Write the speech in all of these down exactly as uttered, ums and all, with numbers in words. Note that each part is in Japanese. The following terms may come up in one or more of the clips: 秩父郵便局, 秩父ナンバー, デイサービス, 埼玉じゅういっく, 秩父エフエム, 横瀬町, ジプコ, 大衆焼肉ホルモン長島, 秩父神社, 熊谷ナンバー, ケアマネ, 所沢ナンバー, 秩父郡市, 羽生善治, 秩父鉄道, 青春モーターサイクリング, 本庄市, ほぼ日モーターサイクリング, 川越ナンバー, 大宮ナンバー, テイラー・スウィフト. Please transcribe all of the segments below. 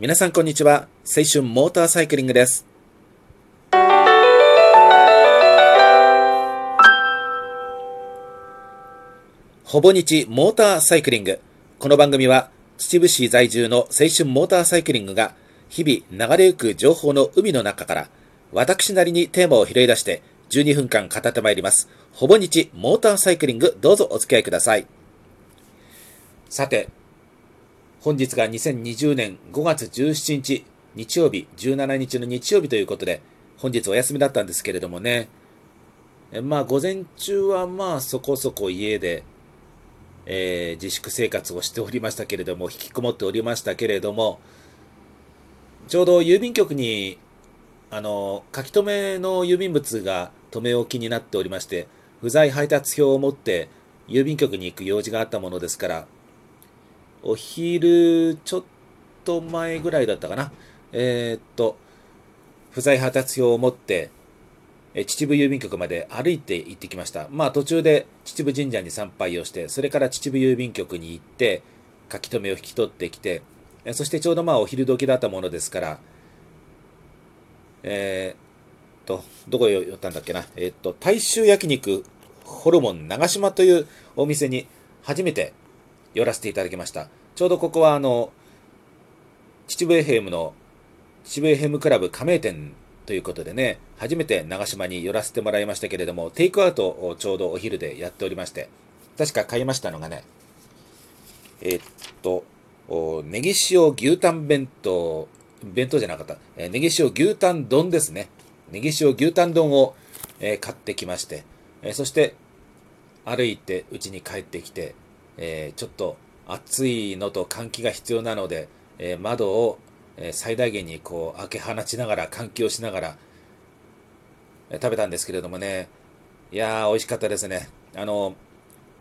皆さんこんにちは。青春モーターサイクリングです。ほぼ日モーターサイクリング。この番組は秩父市在住の青春モーターサイクリングが日々流れゆく情報の海の中から私なりにテーマを拾い出してじゅうにふんかん語ってまいります。ほぼ日モーターサイクリング、どうぞお付き合いください。さて、本日がにせんにじゅうねんごがつじゅうしちにち日曜日、じゅうしちにちの日曜日ということで、本日お休みだったんですけれどもね、えまあ午前中はまあそこそこ家で、えー、自粛生活をしておりましたけれども、引きこもっておりましたけれども、ちょうど郵便局にあの書き留めの郵便物が留め置きになっておりまして、不在配達票を持って郵便局に行く用事があったものですから、お昼ちょっと前ぐらいだったかな、えー、っと不在配達票を持って秩父郵便局まで歩いて行ってきました。まあ途中で秩父神社に参拝をして、それから秩父郵便局に行って書き留めを引き取ってきて、そしてちょうどまあお昼時だったものですから、えー、っとどこへ寄ったんだっけな、えー、っと大衆焼肉ホルモン長島というお店に初めて寄らせていただきました。ちょうどここはあの秩父エフエムの秩父エフエムクラブ加盟店ということでね、初めて長島に寄らせてもらいましたけれども、テイクアウトをちょうどお昼でやっておりまして、確か買いましたのがね、えー、っとネギ塩牛タン弁当弁当じゃなかった、えー、ネギ塩牛タン丼ですね。ネギ塩牛タン丼を、えー、買ってきまして、えー、そして歩いて家に帰ってきて、えー、ちょっと暑いのと換気が必要なので、えー、窓を最大限にこう開け放ちながら、換気をしながら食べたんですけれどもね、いやー美味しかったですね。あの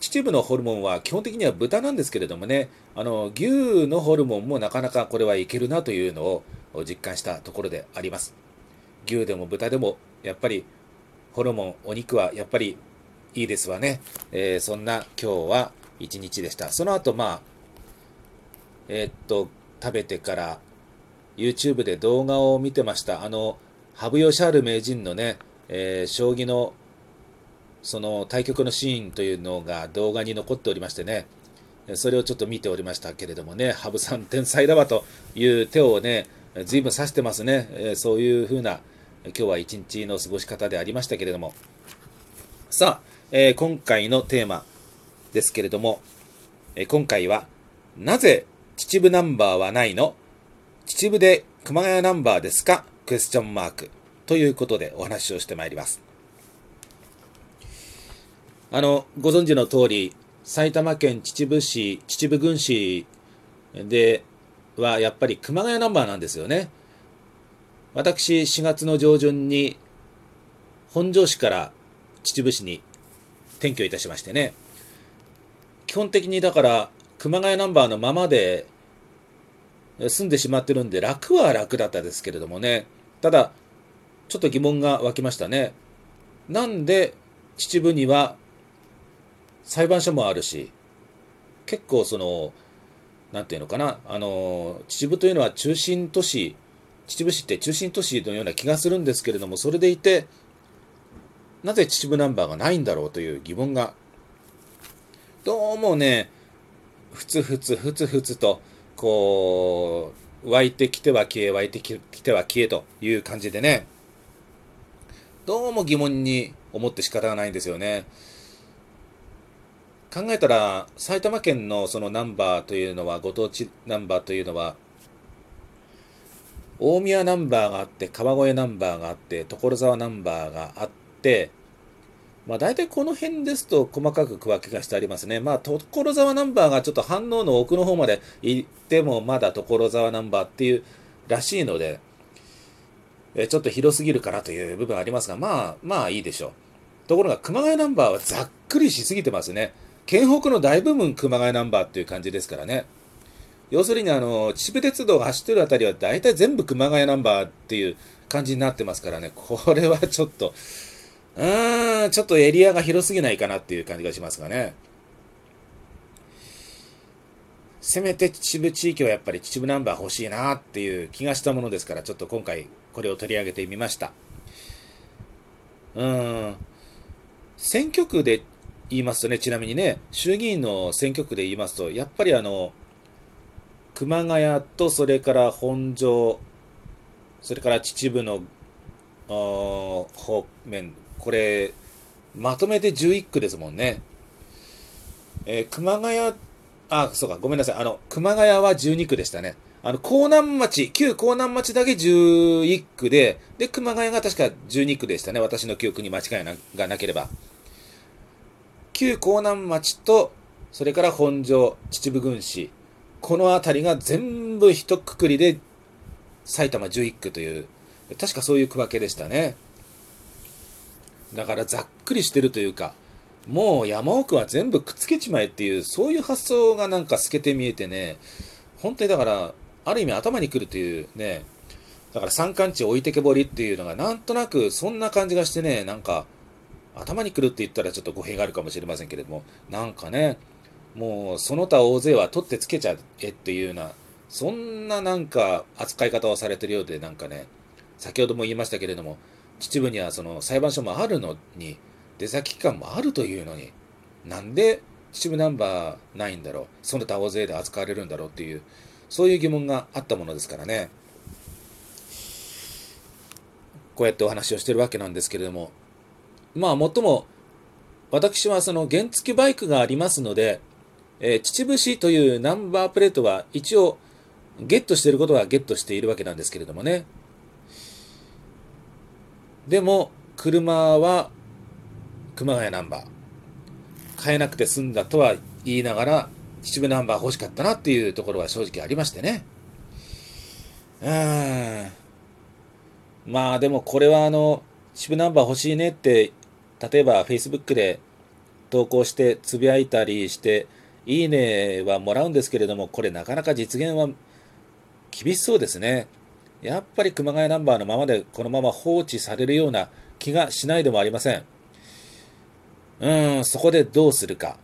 秩父のホルモンは基本的には豚なんですけれどもね、あの牛のホルモンもなかなかこれはいけるなというのを実感したところであります。牛でも豚でもやっぱりホルモン、お肉はやっぱりいいですわね、えー、そんな今日は一日でした。その後、まあ、えー、っと、食べてから、YouTube で動画を見てました。あの、羽生善治名人のね、えー、将棋の、その対局のシーンというのが動画に残っておりましてね、それをちょっと見ておりましたけれどもね、羽生さん天才だわという手をね、随分指してますね。えー、そういうふうな、今日は一日の過ごし方でありましたけれども。さあ、えー、今回のテーマ、ですけれども、え今回はなぜ秩父ナンバーはないの？秩父で熊谷ナンバーですか？クエスチョンマークということでお話をしてまいります。あのご存知の通り、埼玉県秩父市、秩父郡市ではやっぱり熊谷ナンバーなんですよね。私しがつの上旬に本庄市から秩父市に転居いたしましてね。基本的にだから熊谷ナンバーのままで住んでしまってるんで、楽は楽だったですけれどもね、ただちょっと疑問が湧きましたね。なんで秩父には裁判所もあるし、結構そのなんていうのかな、あの秩父というのは中心都市、秩父市って中心都市のような気がするんですけれども、それでいてなぜ秩父ナンバーがないんだろうという疑問が、どうもね、ふつふつふつふつとこう湧いてきては消え、湧いてきては消えという感じでね、どうも疑問に思って仕方がないんですよね。考えたら埼玉県のそのナンバーというのは、ご当地ナンバーというのは、大宮ナンバーがあって、川越ナンバーがあって、所沢ナンバーがあって、まあ、大体この辺ですと細かく区分けがしてありますね。まあ、所沢ナンバーがちょっと反応の奥の方まで行ってもまだ所沢ナンバーっていうらしいので、えちょっと広すぎるかなという部分ありますが、まあまあいいでしょう。ところが熊谷ナンバーはざっくりしすぎてますね。県北の大部分熊谷ナンバーっていう感じですからね。要するにあの秩父鉄道が走ってるあたりは大体全部熊谷ナンバーっていう感じになってますからね、これはちょっとうーん、ちょっとエリアが広すぎないかなっていう感じがしますがね。せめて秩父地域はやっぱり秩父ナンバー欲しいなっていう気がしたものですから、ちょっと今回これを取り上げてみました。うーん選挙区で言いますとね、ちなみにね、衆議院の選挙区で言いますと、やっぱりあの熊谷とそれから本庄、それから秩父の方面、これまとめてじゅういっくですもんね。えー、熊谷、あ、そうか、ごめんなさい。あの、熊谷はじゅうにくでしたね。あの、江南町、旧江南町だけじゅういっくで、で、熊谷が確かじゅうにくでしたね。私の記憶に間違いながなければ。旧江南町と、それから本庄、秩父郡市、このあたりが全部一括りで、埼玉じゅういっくという、確かそういう区分けでしたね。だからざっくりしてるというか、もう山奥は全部くっつけちまえっていう、そういう発想がなんか透けて見えてね、本当にだから、ある意味頭にくるというね、だから山間地置いてけぼりっていうのがなんとなくそんな感じがしてね、なんか頭にくるって言ったらちょっと語弊があるかもしれませんけれども、なんかね、もうその他大勢は取ってつけちゃえっていうような、そんななんか扱い方をされてるようで、なんかね、先ほども言いましたけれども、秩父にはその裁判所もあるのに、出先機関もあるというのに、なんで秩父ナンバーないんだろう、その他大勢で扱われるんだろうっていう、そういう疑問があったものですからね。こうやってお話をしてるわけなんですけれども、まあもっとも私はその原付バイクがありますので、えー、秩父市というナンバープレートは一応ゲットしていることはゲットしているわけなんですけれどもね。でも車は熊谷ナンバー変えなくて済んだとは言いながら、秩父ナンバー欲しかったなっていうところは正直ありましてね。うーんまあでもこれはあの秩父ナンバー欲しいねって、例えば Facebook で投稿してつぶやいたりしていいねはもらうんですけれども、これなかなか実現は厳しそうですね。やっぱり熊谷ナンバーのままでこのまま放置されるような気がしないでもありません。うーん、そこでどうするか。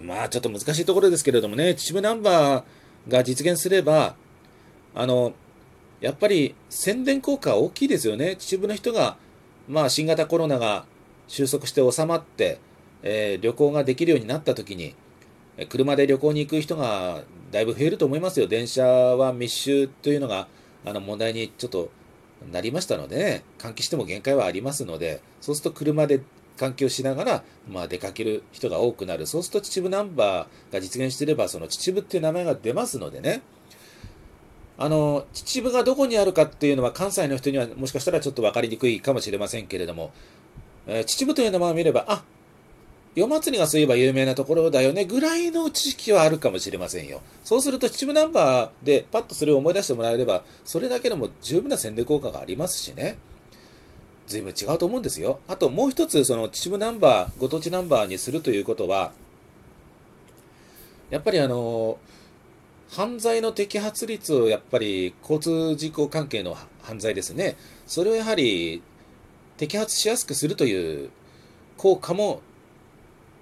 まあちょっと難しいところですけれどもね、秩父ナンバーが実現すれば、あの、やっぱり宣伝効果は大きいですよね。秩父の人が、まあ新型コロナが収束して収まって、えー、旅行ができるようになったときに、車で旅行に行く人がだいぶ増えると思いますよ。電車は密集というのがあの問題にちょっとなりましたので、ね、換気しても限界はありますので、そうすると車で換気をしながら、まあ、出かける人が多くなる。そうすると秩父ナンバーが実現していれば、その秩父っていう名前が出ますのでね、あの秩父がどこにあるかっていうのは関西の人にはもしかしたらちょっと分かりにくいかもしれませんけれども、えー、秩父という名前を見れば、あ、夜祭りがそういえば有名なところだよねぐらいの知識はあるかもしれませんよ。そうすると秩父ナンバーでパッとそれを思い出してもらえれば、それだけでも十分な宣伝効果がありますしね、随分違うと思うんですよ。あともう一つ、その秩父ナンバー、ご当地ナンバーにするということは、やっぱりあの犯罪の摘発率を、やっぱり交通事故関係の犯罪ですね、それをやはり摘発しやすくするという効果も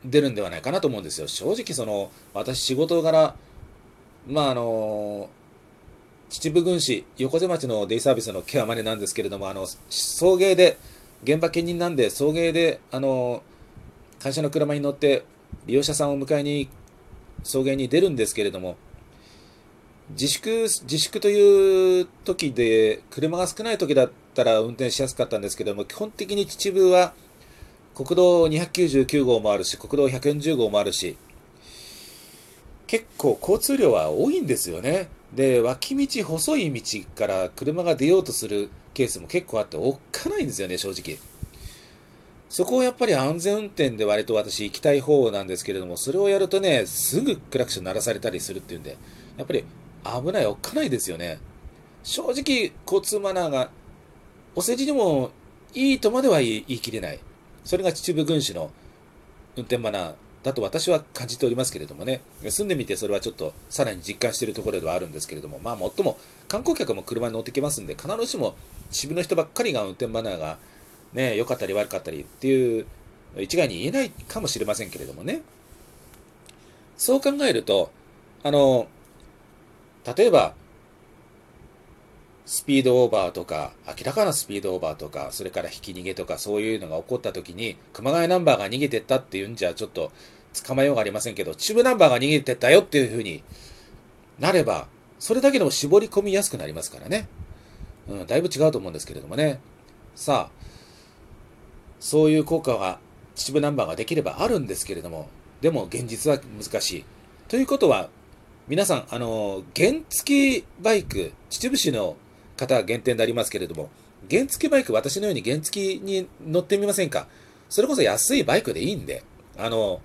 出るんではないかなと思うんですよ。正直その私仕事柄、まああの秩父郡市横瀬町のデイサービスのケアマネなんですけれども、あの送迎で、現場兼任なんで送迎であの会社の車に乗って利用者さんを迎えに送迎に出るんですけれども、自粛自粛という時で車が少ない時だったら運転しやすかったんですけれども、基本的に秩父は国道にひゃくきゅうじゅうきゅうごうもあるし、国道ひゃくよんじゅうごうもあるし、結構交通量は多いんですよね。で、脇道、細い道から車が出ようとするケースも結構あって、おっかないんですよね、正直。そこをやっぱり安全運転で割と私行きたい方なんですけれども、それをやるとね、すぐクラクション鳴らされたりするっていうんで、やっぱり危ない、おっかないですよね。正直、交通マナーが、お世辞にもいいとまでは言い切れない。それが秩父郡市の運転マナーだと私は感じておりますけれどもね、住んでみてそれはちょっとさらに実感しているところではあるんですけれども、まあもっとも観光客も車に乗ってきますんで、必ずしも秩父の人ばっかりが運転マナーがね、良かったり悪かったりっていう一概に言えないかもしれませんけれどもね、そう考えると、あの、例えば、スピードオーバーとか、明らかなスピードオーバーとか、それからひき逃げとか、そういうのが起こった時に、熊谷ナンバーが逃げてったっていうんじゃ、ちょっと捕まえようがありませんけど、秩父ナンバーが逃げてったよっていうふうになれば、それだけでも絞り込みやすくなりますからね。うん、だいぶ違うと思うんですけれどもね。さあ、そういう効果が、秩父ナンバーができればあるんですけれども、でも現実は難しい。ということは、皆さん、あの、原付バイク、秩父市の方は限定でありますけれども、原付バイク、私のように原付に乗ってみませんか。それこそ安いバイクでいいんで、あの、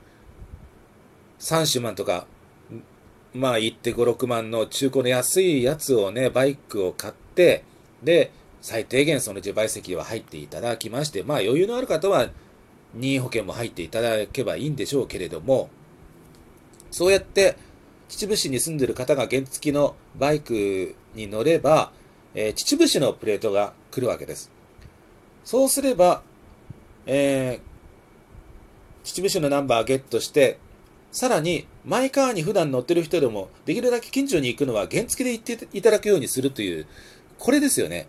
さんじゅうまんとか、まあ、いってんご、ろくまんの中古の安いやつをね、バイクを買って、で、最低限その自賠責は入っていただきまして、まあ、余裕のある方は、任意保険も入っていただけばいいんでしょうけれども、そうやって、秩父市に住んでいる方が原付のバイクに乗れば、えー、秩父市のプレートが来るわけです。そうすれば、えー、秩父市のナンバーゲットして、さらにマイカーに普段乗ってる人でも、できるだけ近所に行くのは原付で行っていただくようにするという、これですよね。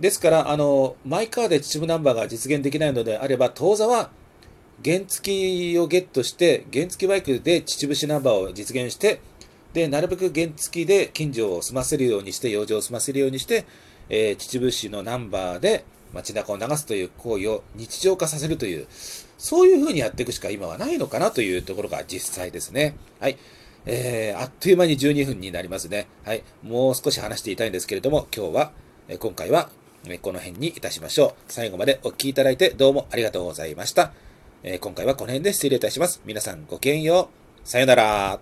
ですから、あの、マイカーで秩父ナンバーが実現できないのであれば、当座は原付をゲットして、原付バイクで秩父市ナンバーを実現して、で、なるべく原付で近所を済ませるようにして、養生を済ませるようにして、えー、秩父市のナンバーで街中を流すという行為を日常化させるという、そういう風にやっていくしか今はないのかなというところが実際ですね。はい。えー、あっという間にじゅうにふんになりますね。はい。もう少し話していたいんですけれども、今日は、え今回はこの辺にいたしましょう。最後までお聞きいただいてどうもありがとうございました。え今回はこの辺で失礼いたします。皆さんごきげんよう。さよなら。